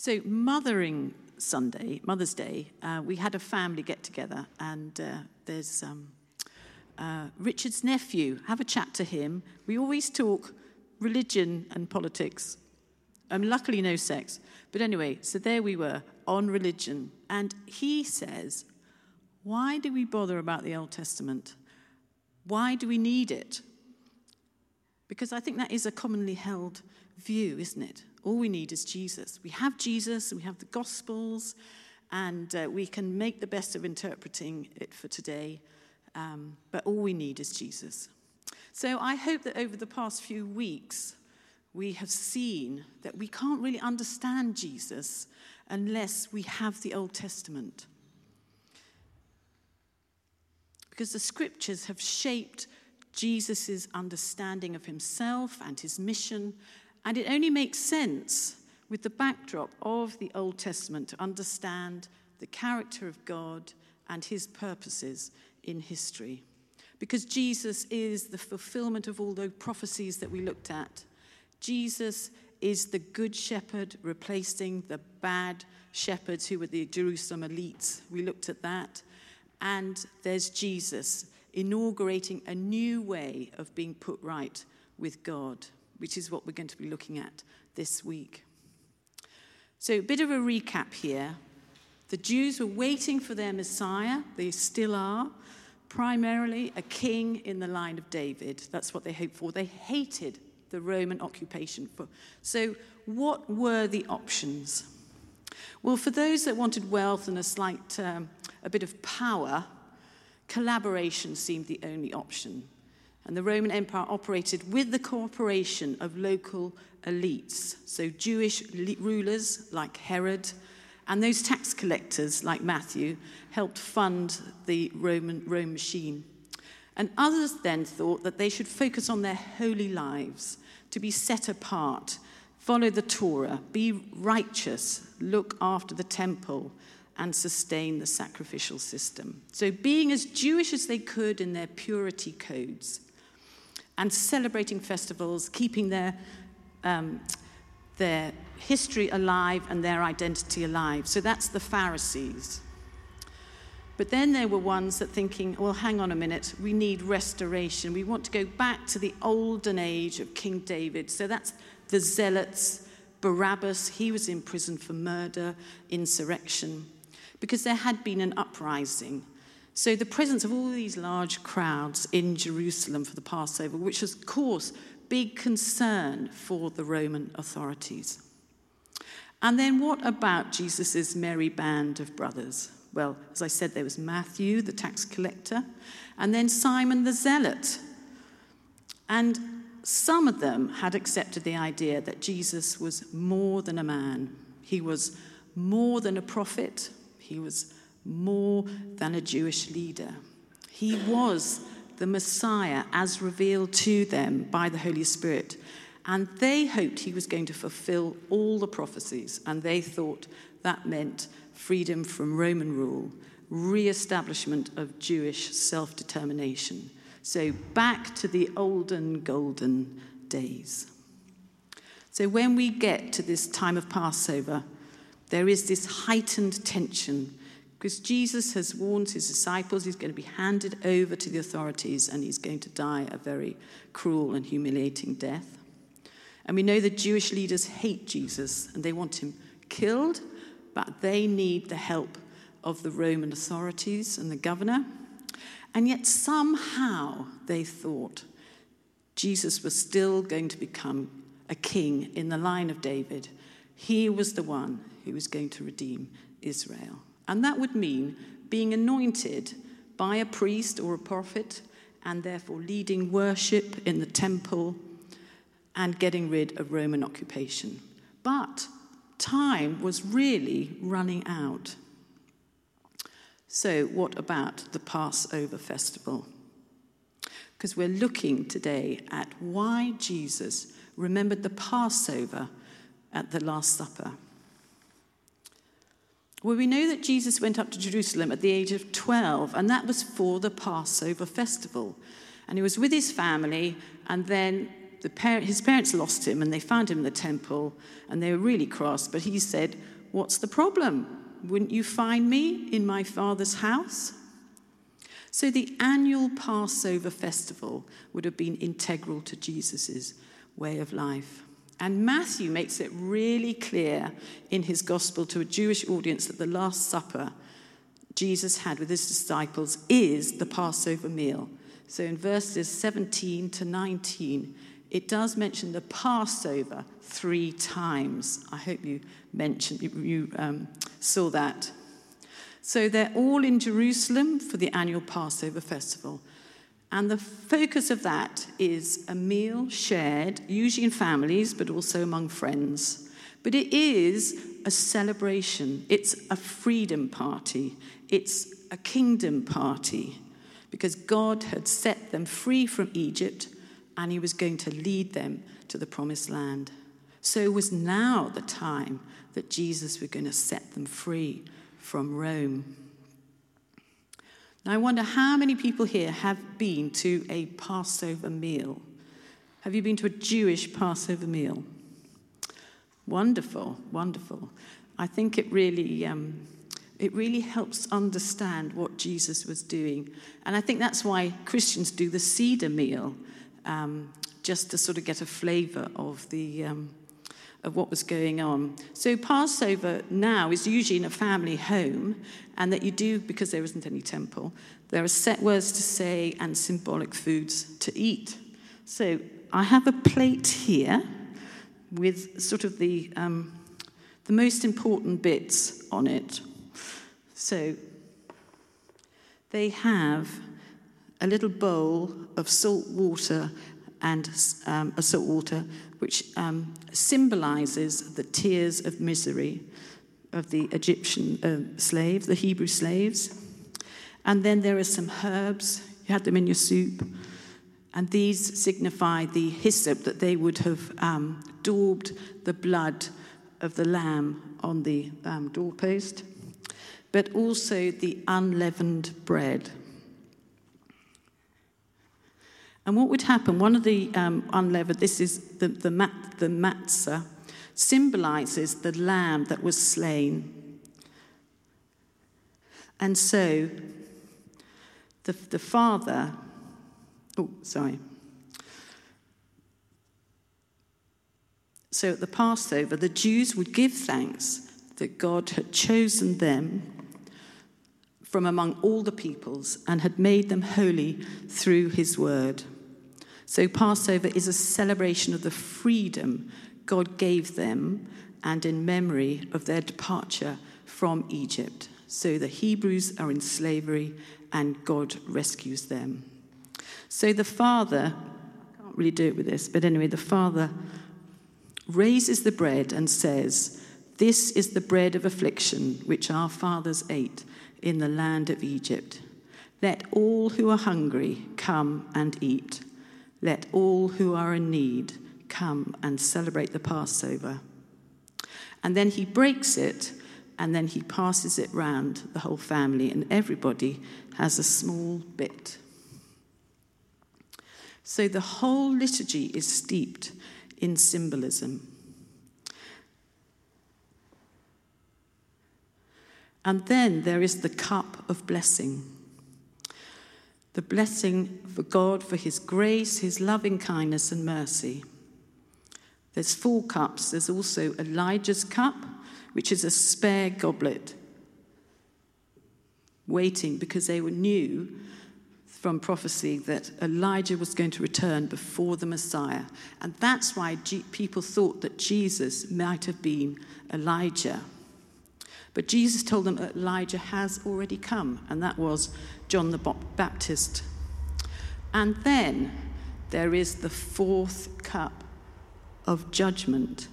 So Mother's Day, we had a family get together, and there's Richard's nephew. Have a chat to him. We always talk religion and politics. Luckily, no sex. But anyway, so there we were on religion. And he says, why do we bother about the Old Testament? Why do we need it? Because I think that is a commonly held view, isn't it? All we need is Jesus. We have Jesus, and we have the Gospels, and we can make the best of interpreting it for today. But all we need is Jesus. So I hope that over the past few weeks, we have seen that we can't really understand Jesus unless we have the Old Testament. Because the scriptures have shaped Jesus' understanding of himself and his mission, and it only makes sense with the backdrop of the Old Testament to understand the character of God and his purposes in history. Because Jesus is the fulfillment of all the prophecies that we looked at. Jesus is the good shepherd replacing the bad shepherds who were the Jerusalem elites. We looked at that. And there's Jesus inaugurating a new way of being put right with God, which is what we're going to be looking at this week. So a bit of a recap here. The Jews were waiting for their Messiah. They still are. Primarily a king in the line of David. That's what they hoped for. They hated the Roman occupation. So what were the options? Well, for those that wanted wealth and a bit of power, collaboration seemed the only option. And the Roman Empire operated with the cooperation of local elites, so Jewish rulers like Herod, and those tax collectors like Matthew helped fund the Rome machine. And others then thought that they should focus on their holy lives, to be set apart, follow the Torah, be righteous, look after the temple, and sustain the sacrificial system. So being as Jewish as they could in their purity codes, and celebrating festivals, keeping their history alive and their identity alive. So that's the Pharisees. But then there were ones that thinking, well, hang on a minute, we need restoration. We want to go back to the olden age of King David. So that's the Zealots, Barabbas, he was in prison for murder, insurrection, because there had been an uprising. So the presence of all these large crowds in Jerusalem for the Passover, which was, of course, big concern for the Roman authorities. And then what about Jesus' merry band of brothers? Well, as I said, there was Matthew, the tax collector, and then Simon the Zealot. And some of them had accepted the idea that Jesus was more than a man. He was more than a prophet. He was more than a Jewish leader. He was the Messiah as revealed to them by the Holy Spirit. And they hoped he was going to fulfill all the prophecies. And they thought that meant freedom from Roman rule, re-establishment of Jewish self-determination. So back to the olden golden days. So when we get to this time of Passover, there is this heightened tension because Jesus has warned his disciples he's going to be handed over to the authorities and he's going to die a very cruel and humiliating death. And we know the Jewish leaders hate Jesus and they want him killed, but they need the help of the Roman authorities and the governor. And yet somehow they thought Jesus was still going to become a king in the line of David. He was the one who was going to redeem Israel. And that would mean being anointed by a priest or a prophet and therefore leading worship in the temple and getting rid of Roman occupation. But time was really running out. So what about the Passover festival? Because we're looking today at why Jesus remembered the Passover at the Last Supper. Well, we know that Jesus went up to Jerusalem at the age of 12, and that was for the Passover festival. And he was with his family, and then his parents lost him, and they found him in the temple, and they were really cross. But he said, "What's the problem? Wouldn't you find me in my father's house?" So the annual Passover festival would have been integral to Jesus' way of life. And Matthew makes it really clear in his gospel to a Jewish audience that the Last Supper Jesus had with his disciples is the Passover meal. So in verses 17 to 19, it does mention the Passover 3 times. I hope you saw that. So they're all in Jerusalem for the annual Passover festival. And the focus of that is a meal shared, usually in families, but also among friends. But it is a celebration. It's a freedom party. It's a kingdom party, because God had set them free from Egypt, and he was going to lead them to the promised land. So it was now the time that Jesus was going to set them free from Rome. Now, I wonder how many people here have been to a Passover meal. Have you been to a Jewish Passover meal? Wonderful, wonderful. I think it really helps understand what Jesus was doing. And I think that's why Christians do the Seder meal, just to sort of get a flavour of what was going on. So Passover now is usually in a family home, and that you do, because there isn't any temple, there are set words to say and symbolic foods to eat. So I have a plate here with sort of the most important bits on it. So they have a little bowl of salt water and which symbolizes the tears of misery of the Egyptian slaves, the Hebrew slaves. And then there are some herbs. You had them in your soup. And these signify the hyssop that they would have daubed the blood of the lamb on the doorpost, but also the unleavened bread. And what would happen? One of the unleavened, this is the matzah, symbolizes the lamb that was slain. And so the father, So at the Passover, the Jews would give thanks that God had chosen them from among all the peoples and had made them holy through his word. So Passover is a celebration of the freedom God gave them, and in memory of their departure from Egypt. So the Hebrews are in slavery and God rescues them. So the father, I can't really do it with this, but anyway, the father raises the bread and says, "This is the bread of affliction which our fathers ate in the land of Egypt. Let all who are hungry come and eat. Let all who are in need come and celebrate the Passover." And then he breaks it, and then he passes it round the whole family, and everybody has a small bit. So the whole liturgy is steeped in symbolism. And then there is the cup of blessing. The blessing for God, for his grace, his loving kindness and mercy. There's 4 cups. There's also Elijah's cup, which is a spare goblet, waiting, because they knew from prophecy that Elijah was going to return before the Messiah. And that's why people thought that Jesus might have been Elijah. But Jesus told them that Elijah has already come, and that was John the Baptist. And then there is the 4th cup of judgment.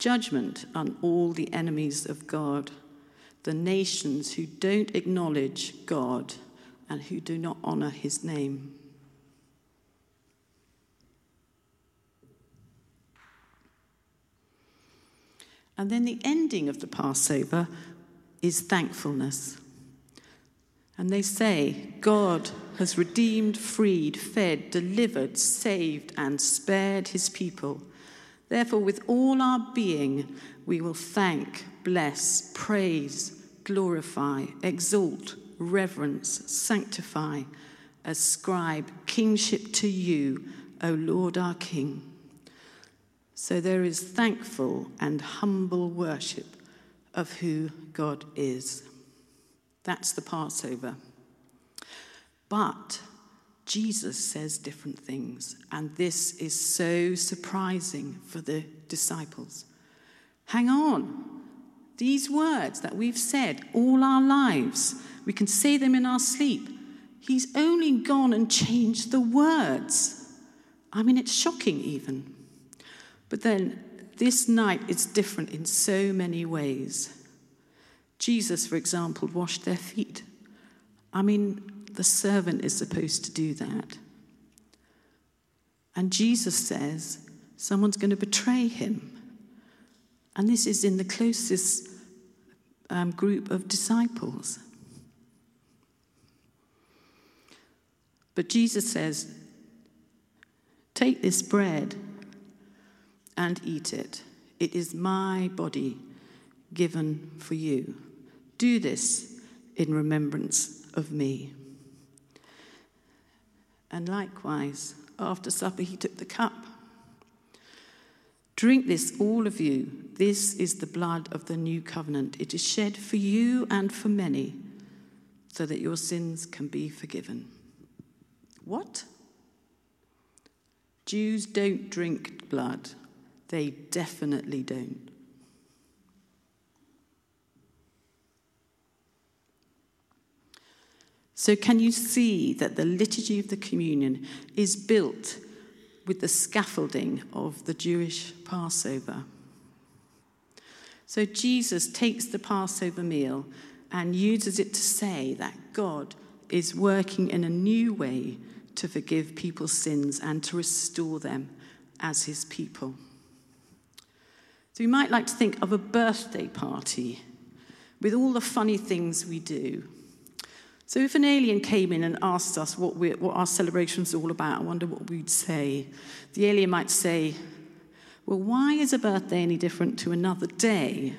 Judgment on all the enemies of God, the nations who don't acknowledge God and who do not honor his name. And then the ending of the Passover is thankfulness. And they say, God has redeemed, freed, fed, delivered, saved, and spared his people. Therefore, with all our being, we will thank, bless, praise, glorify, exalt, reverence, sanctify, ascribe kingship to you, O Lord our King. So there is thankful and humble worship of who God is. That's the Passover. But Jesus says different things, and this is so surprising for the disciples. Hang on. These words that we've said all our lives, we can say them in our sleep. He's only gone and changed the words. I mean, it's shocking even. But then this night is different in so many ways. Jesus, for example, washed their feet. I mean, the servant is supposed to do that. And Jesus says someone's going to betray him. And this is in the closest group of disciples. But Jesus says, take this bread and eat it. It is my body given for you. Do this in remembrance of me. And likewise, after supper, he took the cup. Drink this, all of you. This is the blood of the new covenant. It is shed for you and for many, so that your sins can be forgiven. What? Jews don't drink blood. They definitely don't. So can you see that the liturgy of the communion is built with the scaffolding of the Jewish Passover? So Jesus takes the Passover meal and uses it to say that God is working in a new way to forgive people's sins and to restore them as his people. So you might like to think of a birthday party with all the funny things we do. So if an alien came in and asked us what our celebration's all about, I wonder what we'd say. The alien might say, well, why is a birthday any different to another day?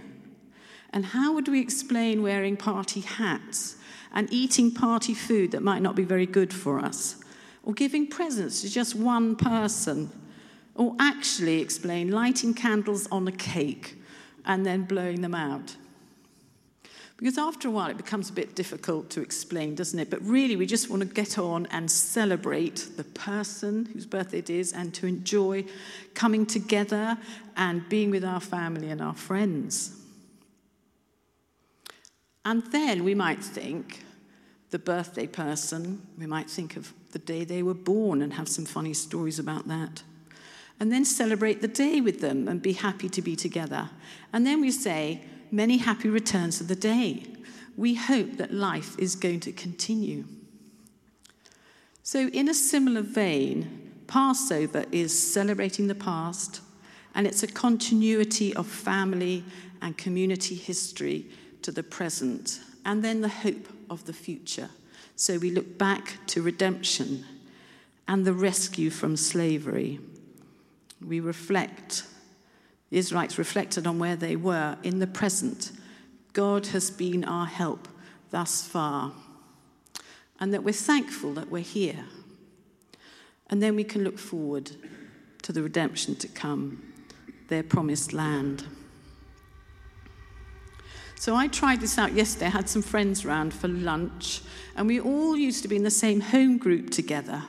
And how would we explain wearing party hats and eating party food that might not be very good for us? Or giving presents to just one person? Or actually explain lighting candles on a cake and then blowing them out? Because after a while, it becomes a bit difficult to explain, doesn't it? But really, we just want to get on and celebrate the person whose birthday it is and to enjoy coming together and being with our family and our friends. And then we might think the birthday person, we might think of the day they were born and have some funny stories about that. And then celebrate the day with them and be happy to be together. And then we say, many happy returns of the day. We hope that life is going to continue. So in a similar vein, Passover is celebrating the past, and it's a continuity of family and community history to the present, and then the hope of the future. So we look back to redemption and the rescue from slavery. We reflect. The Israelites reflected on where they were in the present. God has been our help thus far. And that we're thankful that we're here. And then we can look forward to the redemption to come, their promised land. So I tried this out yesterday. I had some friends round for lunch, and we all used to be in the same home group together.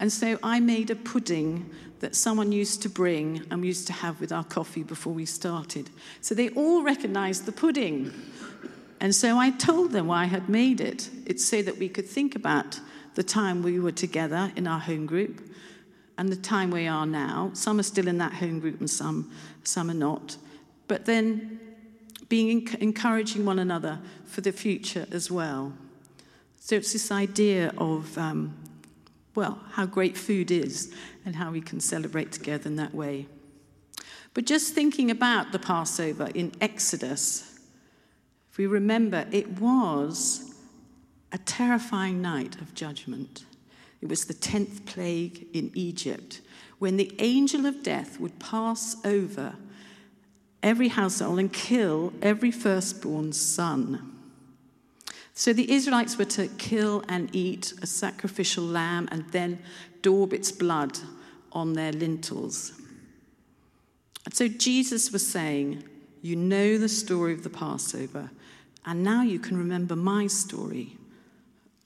And so I made a pudding that someone used to bring and we used to have with our coffee before we started. So they all recognised the pudding. And so I told them why I had made it. It's so that we could think about the time we were together in our home group and the time we are now. Some are still in that home group and some are not. But then being encouraging one another for the future as well. So it's this idea of how great food is and how we can celebrate together in that way. But just thinking about the Passover in Exodus, if we remember, it was a terrifying night of judgment. It was the 10th plague in Egypt, when the angel of death would pass over every household and kill every firstborn son. So the Israelites were to kill and eat a sacrificial lamb and then daub its blood on their lintels. And so Jesus was saying, you know the story of the Passover, and now you can remember my story.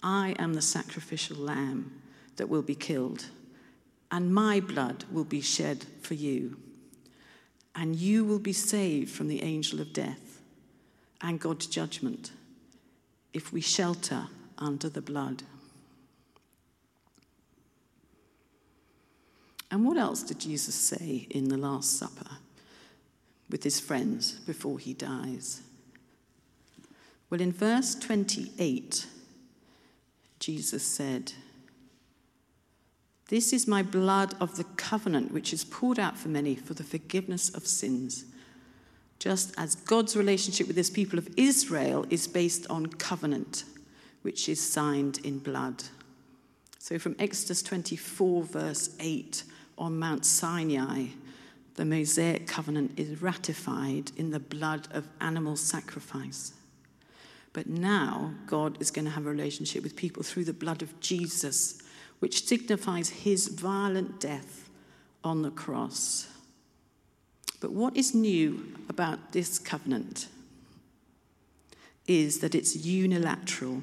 I am the sacrificial lamb that will be killed, and my blood will be shed for you. And you will be saved from the angel of death and God's judgment if we shelter under the blood. And what else did Jesus say in the Last Supper with his friends before he dies? Well, in verse 28, Jesus said, "This is my blood of the covenant, which is poured out for many for the forgiveness of sins." Just as God's relationship with his people of Israel is based on covenant, which is signed in blood. So from Exodus 24, verse 8, on Mount Sinai, the Mosaic covenant is ratified in the blood of animal sacrifice. But now God is going to have a relationship with people through the blood of Jesus, which signifies his violent death on the cross. But what is new about this covenant is that it's unilateral.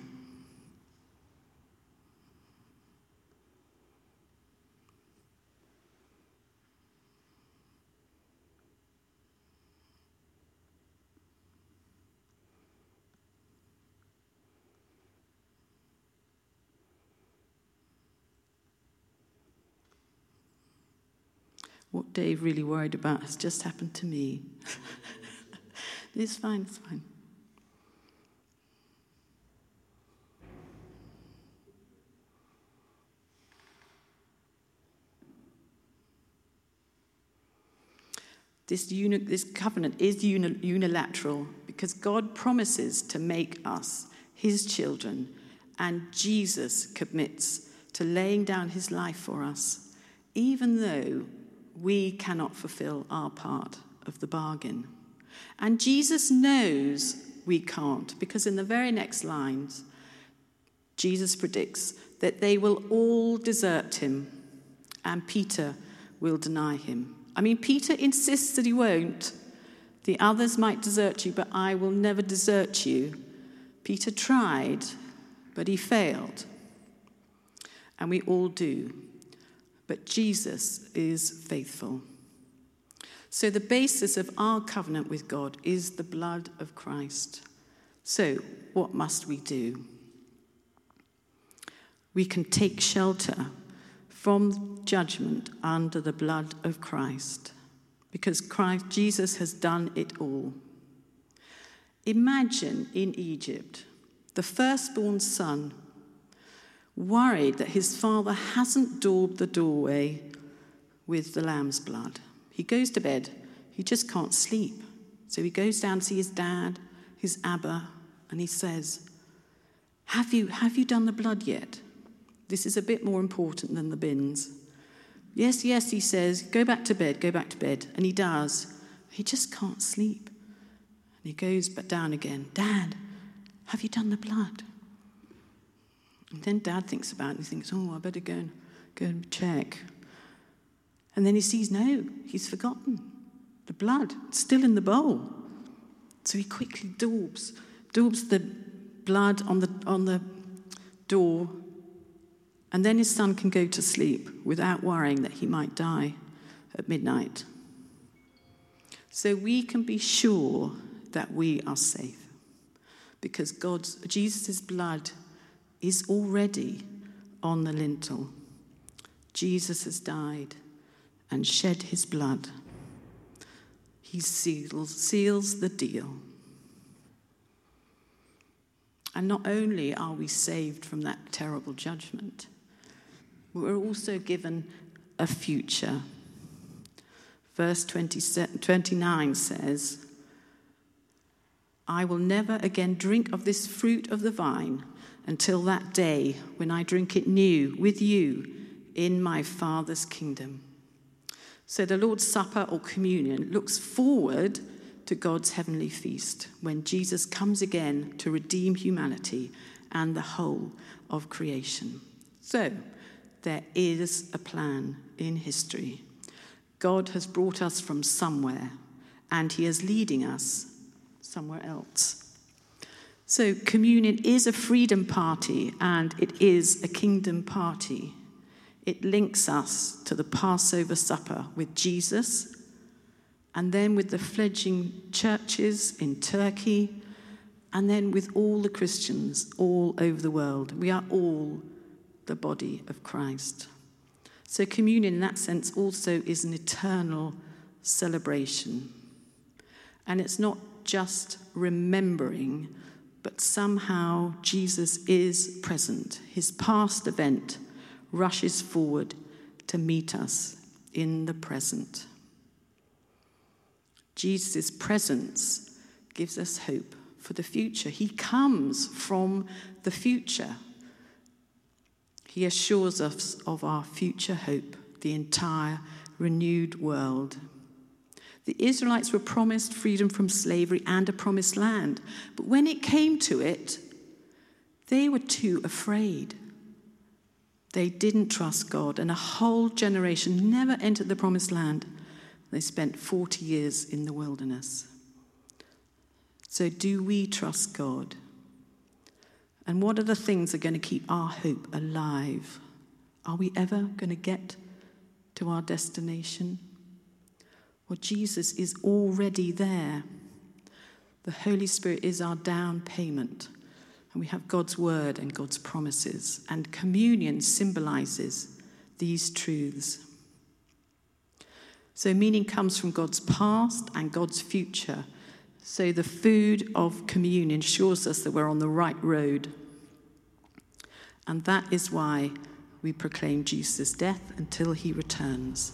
What Dave really worried about has just happened to me. It's fine, it's fine. This covenant is unilateral because God promises to make us his children, and Jesus commits to laying down his life for us, even though we cannot fulfill our part of the bargain. And Jesus knows we can't, because in the very next lines, Jesus predicts that they will all desert him and Peter will deny him. I mean, Peter insists that he won't. The others might desert you, but I will never desert you. Peter tried, but he failed. And we all do. But Jesus is faithful. So the basis of our covenant with God is the blood of Christ. So what must we do? We can take shelter from judgment under the blood of Christ, because Jesus has done it all. Imagine in Egypt, the firstborn son, worried that his father hasn't daubed the doorway with the lamb's blood. He goes to bed. He just can't sleep. So he goes down to see his dad, his Abba, and he says, Have you done the blood yet? This is a bit more important than the bins. Yes, yes, he says, go back to bed. And he does. He just can't sleep. And he goes back down again. Dad, have you done the blood? And then Dad thinks about it and he thinks, I better go and check. And then he sees, no, he's forgotten. The blood, it's still in the bowl. So he quickly daubs the blood on the door, and then his son can go to sleep without worrying that he might die at midnight. So we can be sure that we are safe, because Jesus' blood is already on the lintel. Jesus has died and shed his blood. He seals the deal. And not only are we saved from that terrible judgment, we're also given a future. Verse 29 says, "I will never again drink of this fruit of the vine until that day when I drink it new with you in my Father's kingdom. So the Lord's Supper or communion looks forward to God's heavenly feast when Jesus comes again to redeem humanity and the whole of creation. So there is a plan in history. God has brought us from somewhere, and he is leading us somewhere else. So communion is a freedom party, and it is a kingdom party. It links us to the Passover supper with Jesus, and then with the fledgling churches in Turkey, and then with all the Christians all over the world. We are all the body of Christ. So communion in that sense also is an eternal celebration. And it's not just remembering, but somehow Jesus is present. His past event rushes forward to meet us in the present. Jesus' presence gives us hope for the future. He comes from the future. He assures us of our future hope, the entire renewed world. The Israelites were promised freedom from slavery and a promised land. But when it came to it, they were too afraid. They didn't trust God, and a whole generation never entered the promised land. They spent 40 years in the wilderness. So do we trust God? And what are the things that are going to keep our hope alive? Are we ever going to get to our destination? Well, Jesus is already there. The Holy Spirit is our down payment. And we have God's word and God's promises. And communion symbolizes these truths. So meaning comes from God's past and God's future. So the food of communion assures us that we're on the right road. And that is why we proclaim Jesus' death until he returns.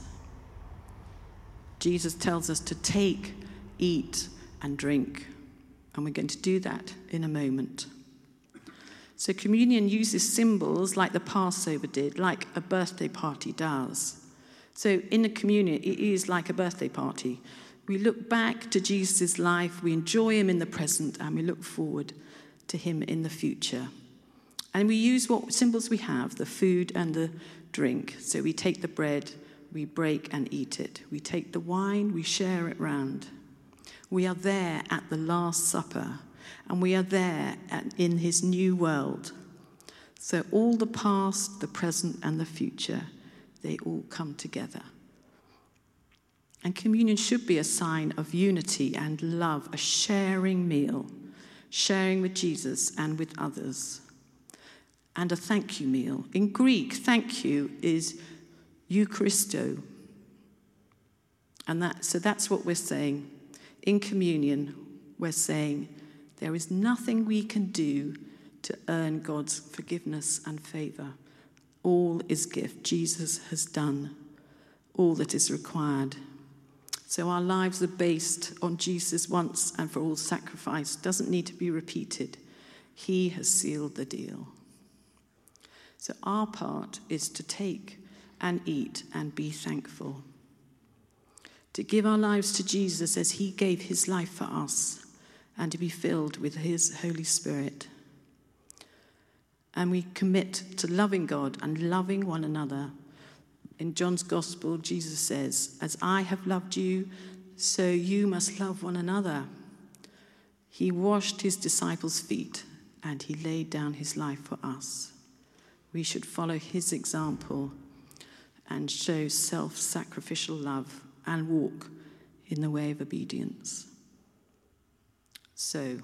Jesus tells us to take, eat, and drink. And we're going to do that in a moment. So communion uses symbols like the Passover did, like a birthday party does. So in the communion, it is like a birthday party. We look back to Jesus' life, we enjoy him in the present, and we look forward to him in the future. And we use what symbols we have, the food and the drink. So we take the bread, we break and eat it. We take the wine, we share it round. We are there at the Last Supper, and we are there in his new world. So all the past, the present, and the future, they all come together. And communion should be a sign of unity and love, a sharing meal, sharing with Jesus and with others. And a thank you meal. In Greek, thank you is Eucharisto. And that's what we're saying. In communion, we're saying there is nothing we can do to earn God's forgiveness and favor. All is gift. Jesus has done all that is required. So our lives are based on Jesus' once and for all sacrifice. Doesn't need to be repeated. He has sealed the deal. So our part is to take and eat and be thankful. To give our lives to Jesus as he gave his life for us, and to be filled with his Holy Spirit. And we commit to loving God and loving one another. In John's Gospel, Jesus says, "As I have loved you, so you must love one another." He washed his disciples' feet and he laid down his life for us. We should follow his example and show self-sacrificial love and walk in the way of obedience. So,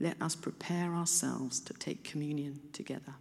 let us prepare ourselves to take communion together.